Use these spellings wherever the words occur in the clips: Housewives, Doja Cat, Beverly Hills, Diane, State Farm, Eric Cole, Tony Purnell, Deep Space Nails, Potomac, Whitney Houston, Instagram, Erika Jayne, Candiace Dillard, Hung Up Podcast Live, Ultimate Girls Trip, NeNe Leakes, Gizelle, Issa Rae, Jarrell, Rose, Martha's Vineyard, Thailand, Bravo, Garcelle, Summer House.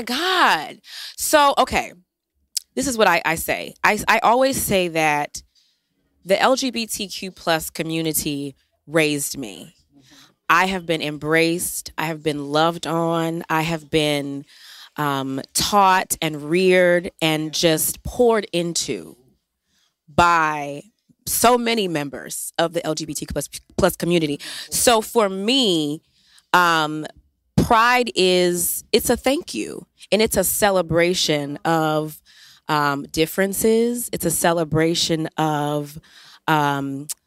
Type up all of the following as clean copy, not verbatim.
my God. So, okay. This is what I say. I always say that the LGBTQ plus community raised me. I have been embraced. I have been loved on. I have been taught and reared and just poured into by so many members of the LGBTQ plus community. So for me, pride is, it's a thank you. And it's a celebration of differences. It's a celebration of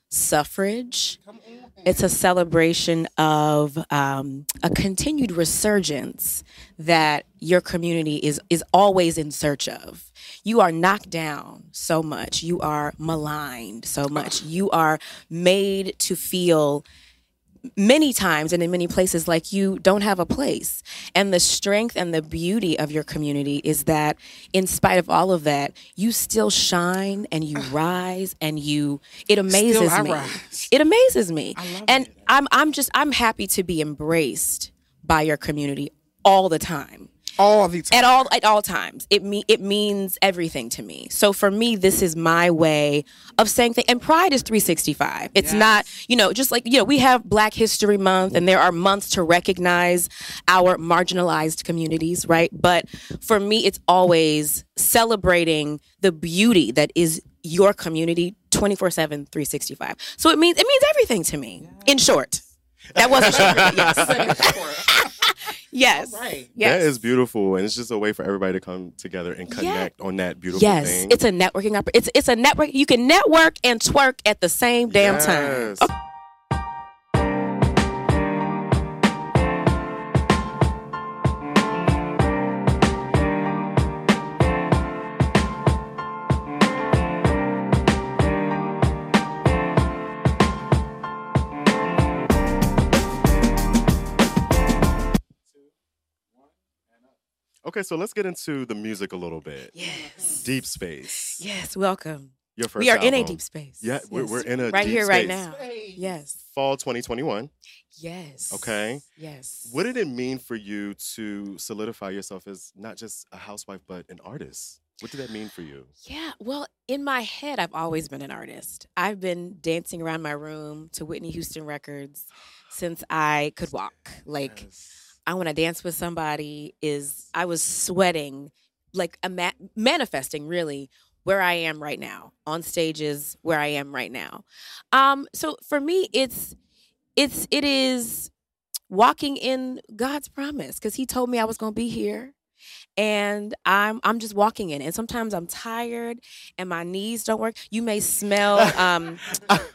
suffrage. It's a celebration of a continued resurgence that your community is always in search of. You are knocked down so much. You are maligned so much. You are made to feel many times and in many places like you don't have a place. And the strength and the beauty of your community is that in spite of all of that, you still shine and you rise and you, it amazes me. Still I rise. It amazes me. I love and it. I'm happy to be embraced by your community all the time. All the time. At all times. It means everything to me. So for me, this is my way of saying things. And pride is 365. It's not, just like, we have Black History Month and there are months to recognize our marginalized communities, right? But for me, it's always celebrating the beauty that is your community 24/7, 365. So it means everything to me, in short. That wasn't short, but yes. Yes. Right. Yes. That is beautiful. And it's just a way for everybody to come together and connect on that beautiful thing. Yes. It's a networking opportunity. It's a network. You can network and twerk at the same damn time. Okay. Okay, so let's get into the music a little bit. Yes. Deep Space. Yes, welcome. Your first album. We are in a deep space. Yeah, we're in a deep space. Right here, right now. Yes. Fall 2021. Yes. Okay. Yes. What did it mean for you to solidify yourself as not just a housewife, but an artist? What did that mean for you? Yeah, well, in my head, I've always been an artist. I've been dancing around my room to Whitney Houston records since I could walk. Like... Yes. I want to dance with somebody I was sweating, like manifesting really where I am right now, on stages where I am right now. So for me, it is walking in God's promise because he told me I was going to be here. And I'm just walking in. And sometimes I'm tired and my knees don't work. You may smell,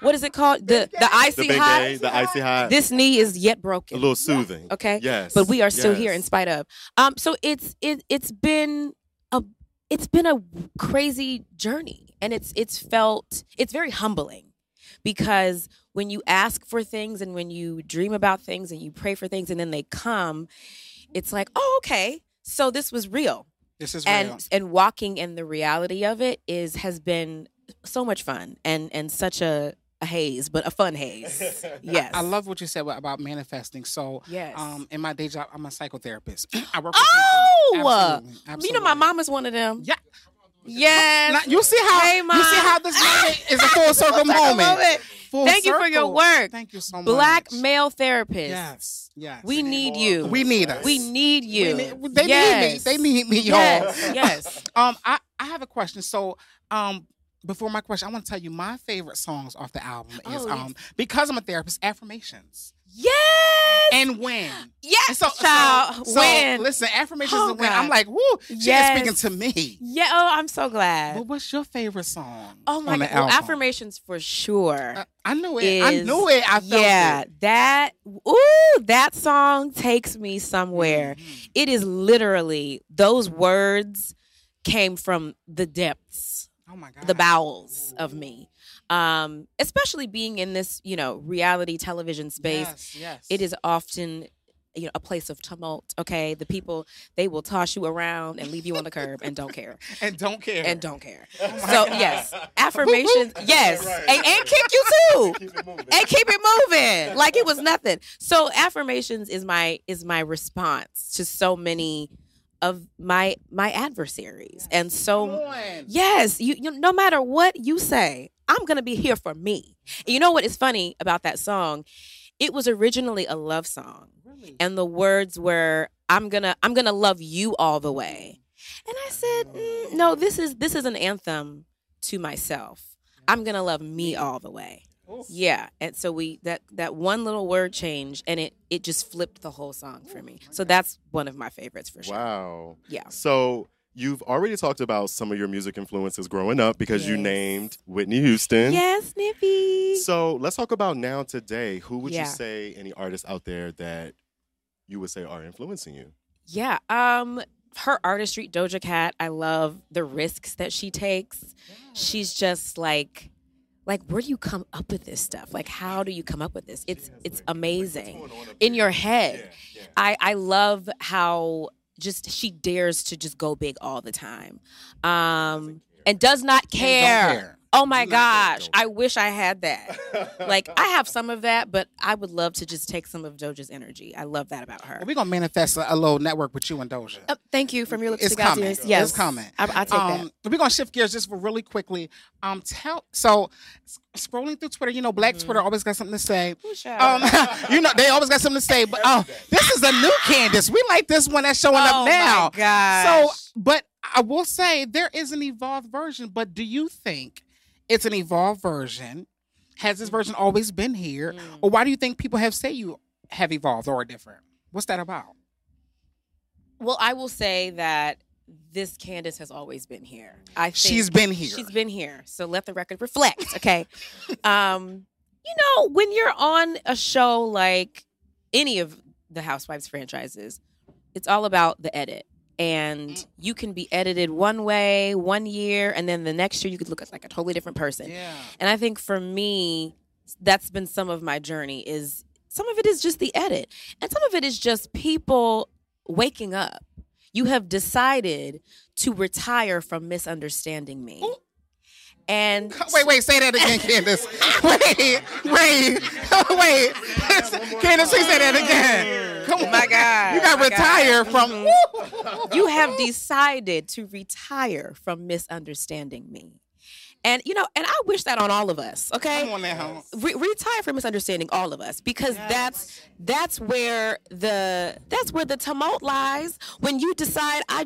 what is it called? The Icy Hot. The Icy Hot. This knee is yet broken. A little soothing. Yeah. Okay? Yes. But we are still here in spite of. So it's been a crazy journey. And it's very humbling. Because when you ask for things and when you dream about things and you pray for things and then they come, it's like, oh, okay. So this was real. This is real. And walking in the reality of it has been so much fun and such a haze, but a fun haze. Yes. I love what you said about manifesting. So in my day job, I'm a psychotherapist. I work with people. Absolutely. You know, my mom is one of them. Yeah. Yes. Now, you see how this moment is a full circle moment. Thank you for your work. Thank you so much. Black male therapists. Yes. We need you. We need us. We need you. They need me, y'all. Yes. I have a question. So, before my question, I want to tell you my favorite songs off the album is because I'm a therapist, Affirmations. Yes. And When. Yes. So When. Listen, Affirmations and When. I'm like, woo, she is speaking to me. Yeah. Oh, I'm so glad. Well, what's your favorite song? Oh my God. Well, Affirmations for sure. I knew it. I knew it. I felt it. Yeah. That song takes me somewhere. Mm-hmm. It is literally those words came from the depths. Oh my God. The bowels of me. Especially being in this, reality television space, yes. It is often, a place of tumult. Okay, the people they will toss you around and leave you on the curb and don't care. And don't care. Oh so God. Yes, Affirmations. Yes, right. and kick you too. Keep it moving like it was nothing. So Affirmations is my response to so many of my adversaries. And so, yes, you no matter what you say, I'm going to be here for me. And you know what is funny about that song? It was originally a love song. Really? And the words were, I'm going to love you all the way. And I said, no, this is an anthem to myself. I'm going to love me all the way. Oof. Yeah. And so we that one little word change, and it just flipped the whole song for me. So that's one of my favorites for sure. Wow. Yeah. So you've already talked about some of your music influences growing up because you named Whitney Houston. Yes, Snippy. So let's talk about now today. Who would you say, any artists out there that you would say are influencing you? Yeah. Her artistry, Doja Cat, I love the risks that she takes. Yeah. She's just like, where do you come up with this stuff? Like, how do you come up with this? It's amazing. Like in your head. Yeah, yeah. I love how... just she dares to just go big all the time, and does not care. Oh my gosh, I wish I had that. Like, I have some of that, but I would love to just take some of Doja's energy. I love that about her. Well, we're gonna manifest a little network with you and Doja. Thank you from your lips. It's coming. Yes, it's coming. I take that. We're gonna shift gears just for really quickly. So scrolling through Twitter, you know, Black Twitter always got something to say. You know, they always got something to say. But this is a new Candiace. We like this one that's showing up now. Oh my gosh. So, but I will say there is an evolved version. But do you think it's an evolved version? Has this version always been here? Or why do you think people have said you have evolved or are different? What's that about? Well, I will say that this Candiace has always been here. I think she's been here. She's been here. So let the record reflect, okay? You know, when you're on a show like any of the Housewives franchises, it's all about the edit. And you can be edited one way, one year, and then the next year you could look at like a totally different person. Yeah. And I think for me, that's been some of my journey is some of it is just the edit. And some of it is just people waking up. You have decided to retire from misunderstanding me. Ooh. And wait, say that again, Candiace. wait. Candiace, say that again. Come on. My God. You got retired from... You have decided to retire from misunderstanding me. And, you know, and I wish that on all of us, okay? Come on now. Retire from misunderstanding all of us, because that's where the tumult lies. When you decide, I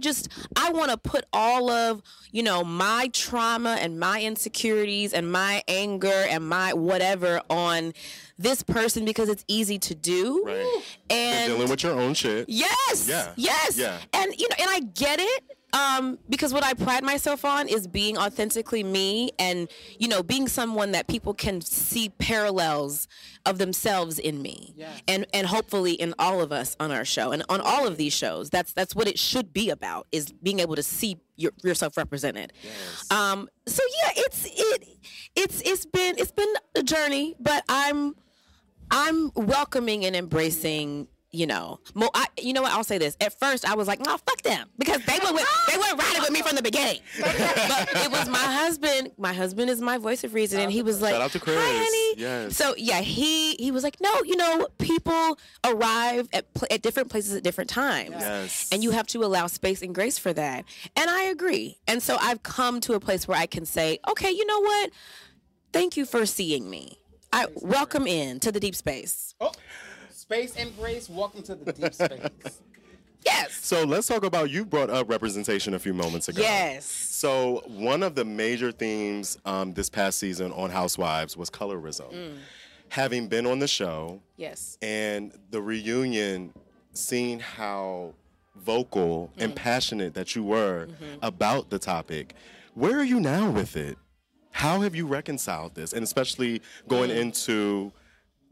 want to put all of, you know, my trauma and my insecurities and my anger and my whatever on this person because it's easy to do. Right. And you're dealing with your own shit. Yes. Yeah. Yes. Yeah. And, you know, and I get it. Because what I pride myself on is being authentically me and, you know, being someone that people can see parallels of themselves in me. Yes. And hopefully in all of us on our show and on all of these shows, that's what it should be about, is being able to see yourself represented. Yes. So yeah, it's been a journey, but I'm welcoming and embracing. You know, you know what? I'll say this. At first, I was like, "No, fuck them," because they were riding with me from the beginning. But it was my husband. My husband is my voice of reason, and he was like, "Shout out to Chris. Hi, honey." Yes. So yeah, he was like, "No, you know, people arrive at different places at different times, yes. and you have to allow space and grace for that." And I agree. And so I've come to a place where I can say, "Okay, you know what? Thank you for seeing me. I welcome in to the deep space." Oh. Space and grace, welcome to the deep space. Yes. So let's talk about, you brought up representation a few moments ago. Yes. So one of the major themes this past season on Housewives was colorism. Having been on the show. Yes. And the reunion, seeing how vocal and passionate that you were about the topic, where are you now with it? How have you reconciled this? And especially going into...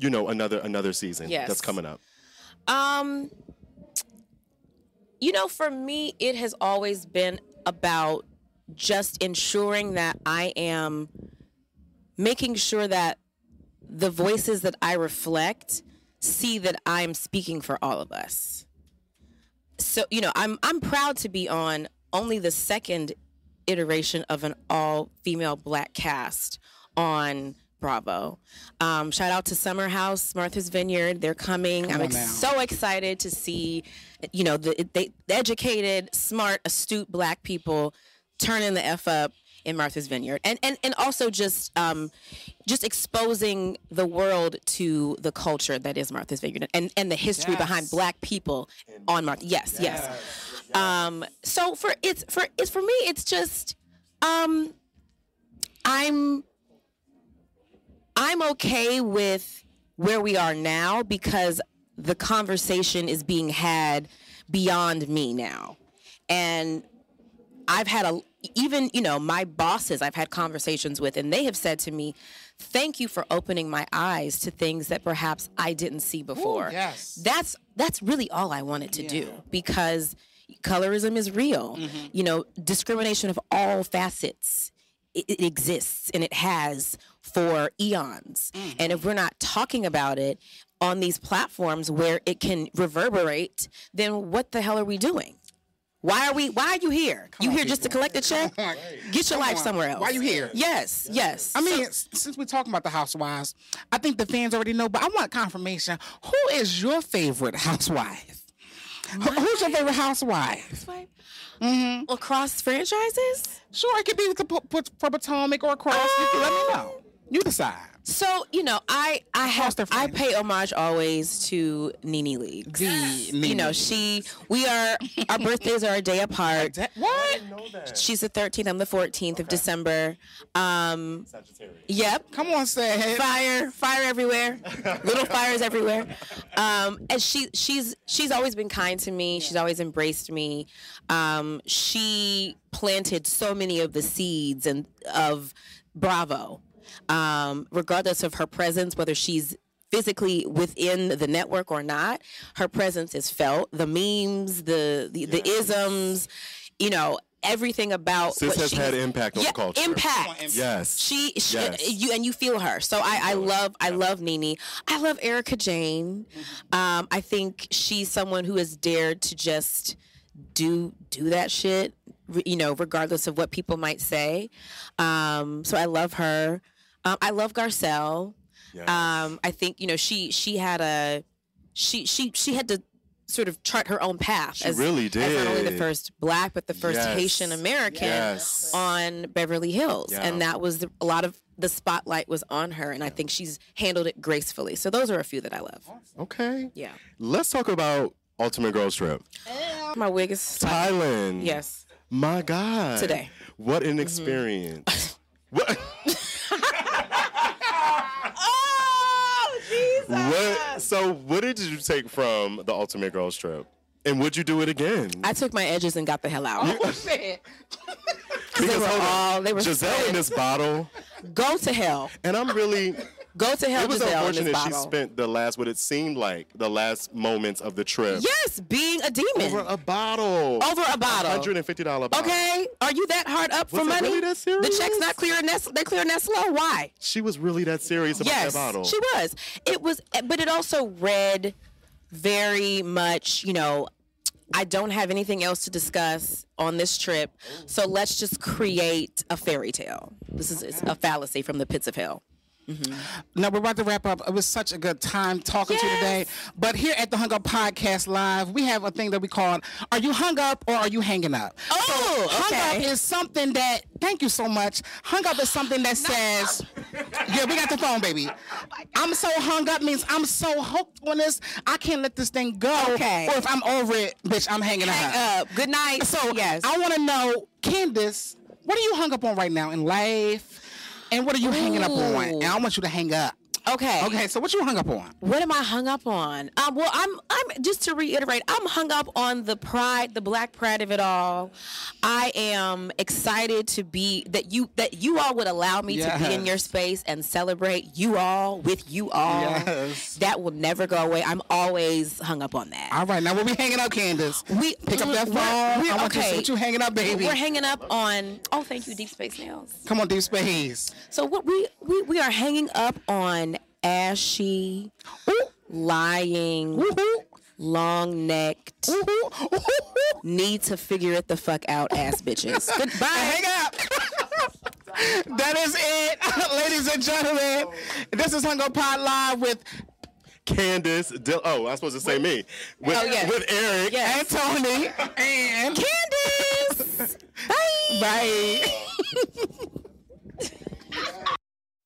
you know, another season that's coming up. You know, for me, it has always been about just ensuring that I am making sure that the voices that I reflect see that I'm speaking for all of us. So, you know, I'm proud to be on only the second iteration of an all-female Black cast on Bravo. Shout out to Summer House, Martha's Vineyard. They're coming. I'm so excited to see, you know, the educated, smart, astute Black people turning the F up in Martha's Vineyard, and also just exposing the world to the culture that is Martha's Vineyard and the history behind Black people on Martha. Yes. So for me, it's just I'm okay with where we are now because the conversation is being had beyond me now, and I've had my bosses I've had conversations with, and they have said to me, thank you for opening my eyes to things that perhaps I didn't see before. Ooh, yes. That's really all I wanted to do, because colorism is real. Mm-hmm. You know, discrimination of all facets, it exists, and it has for eons. Mm-hmm. And if we're not talking about it on these platforms where it can reverberate, then what the hell are we doing? Why are you here? You here just to collect a check? Get your life somewhere else. Why are you here? Yes. I mean, since we're talking about the Housewives, I think the fans already know, but I want confirmation. Who is your favorite housewife? Who's your favorite housewife? Mm-hmm. Across franchises? Sure, it could be for Potomac or across. Let me know. You decide. So, you know, I pay homage always to NeNe Leakes. NeNe. You know, our birthdays are a day apart. What? I didn't know that. She's the 13th, I'm the 14th of December. Sagittarius. Yep. Come on, say fire everywhere. Little fires everywhere. And she's always been kind to me. Yeah. She's always embraced me. She planted so many of the seeds and of Bravo. Regardless of her presence, whether she's physically within the network or not, her presence is felt. The memes, the isms, you know, everything about Sis has had impact on culture. Impact. Yes. You feel her. So I love NeNe. I love Erika Jayne. Mm-hmm. I think she's someone who has dared to just do that shit, you know, regardless of what people might say. So I love her. I love Garcelle. Yes. I think, you know, she had to sort of chart her own path. She really did. As not only the first Black, but the first Haitian American on Beverly Hills. Yeah. And that was a lot of the spotlight was on her, and I think she's handled it gracefully. So those are a few that I love. Okay. Yeah. Let's talk about Ultimate Girls Trip. My wig is Thailand. Yes. My God. Today. What an experience. What? Oh, Jesus. So what did you take from the Ultimate Girls Trip? And would you do it again? I took my edges and got the hell out. Oh, shit. They were Gizelle in this bottle. Go to hell. And I'm really... Go to hell, Gizelle. It was unfortunate she spent the last moments of the trip. Yes, being a demon. Over a bottle. $150 bottle. Okay, are you that hard up for money? Really that serious? The check's not clear. They're clearing that slow. Why? She was really that serious about that bottle. Yes, she was. It was, but it also read very much, you know, I don't have anything else to discuss on this trip, so let's just create a fairy tale. This is a fallacy from the pits of hell. Mm-hmm. Now, we're about to wrap up. It was such a good time talking to you today. But here at the Hung Up Podcast Live, we have a thing that we call, are you hung up or are you hanging up? Oh, so, okay. Hung up is something that, thank you so much. Hung up is something that says, yeah, we got the phone, baby. Oh, I'm so hung up means I'm so hooked on this. I can't let this thing go. Okay. Or if I'm over it, bitch, I'm hanging up. Good night. So I want to know, Candiace, what are you hung up on right now in life? And what are you hanging up on? And I want you to hang up. Okay. Okay, so what you hung up on? What am I hung up on? Well, I'm just to reiterate, I'm hung up on the pride, the Black pride of it all. I am excited to be that you all would allow me to be in your space and celebrate you all with you all. Yes. That will never go away. I'm always hung up on that. All right, now we'll be hanging up, Candiace. We pick up that phone. I want you to see what you hanging up, baby. We're hanging up on thank you, Deep Space Nails. Come on, Deep Space. So what we are hanging up on ashy, lying, long-necked, need to figure it the fuck out ass bitches. Goodbye. Hang up. That is it, ladies and gentlemen. This is Hung Up Pod Live with Candiace Dillard. Oh, I was supposed to say me. With Eric and Tony and Candiace. Bye. Bye.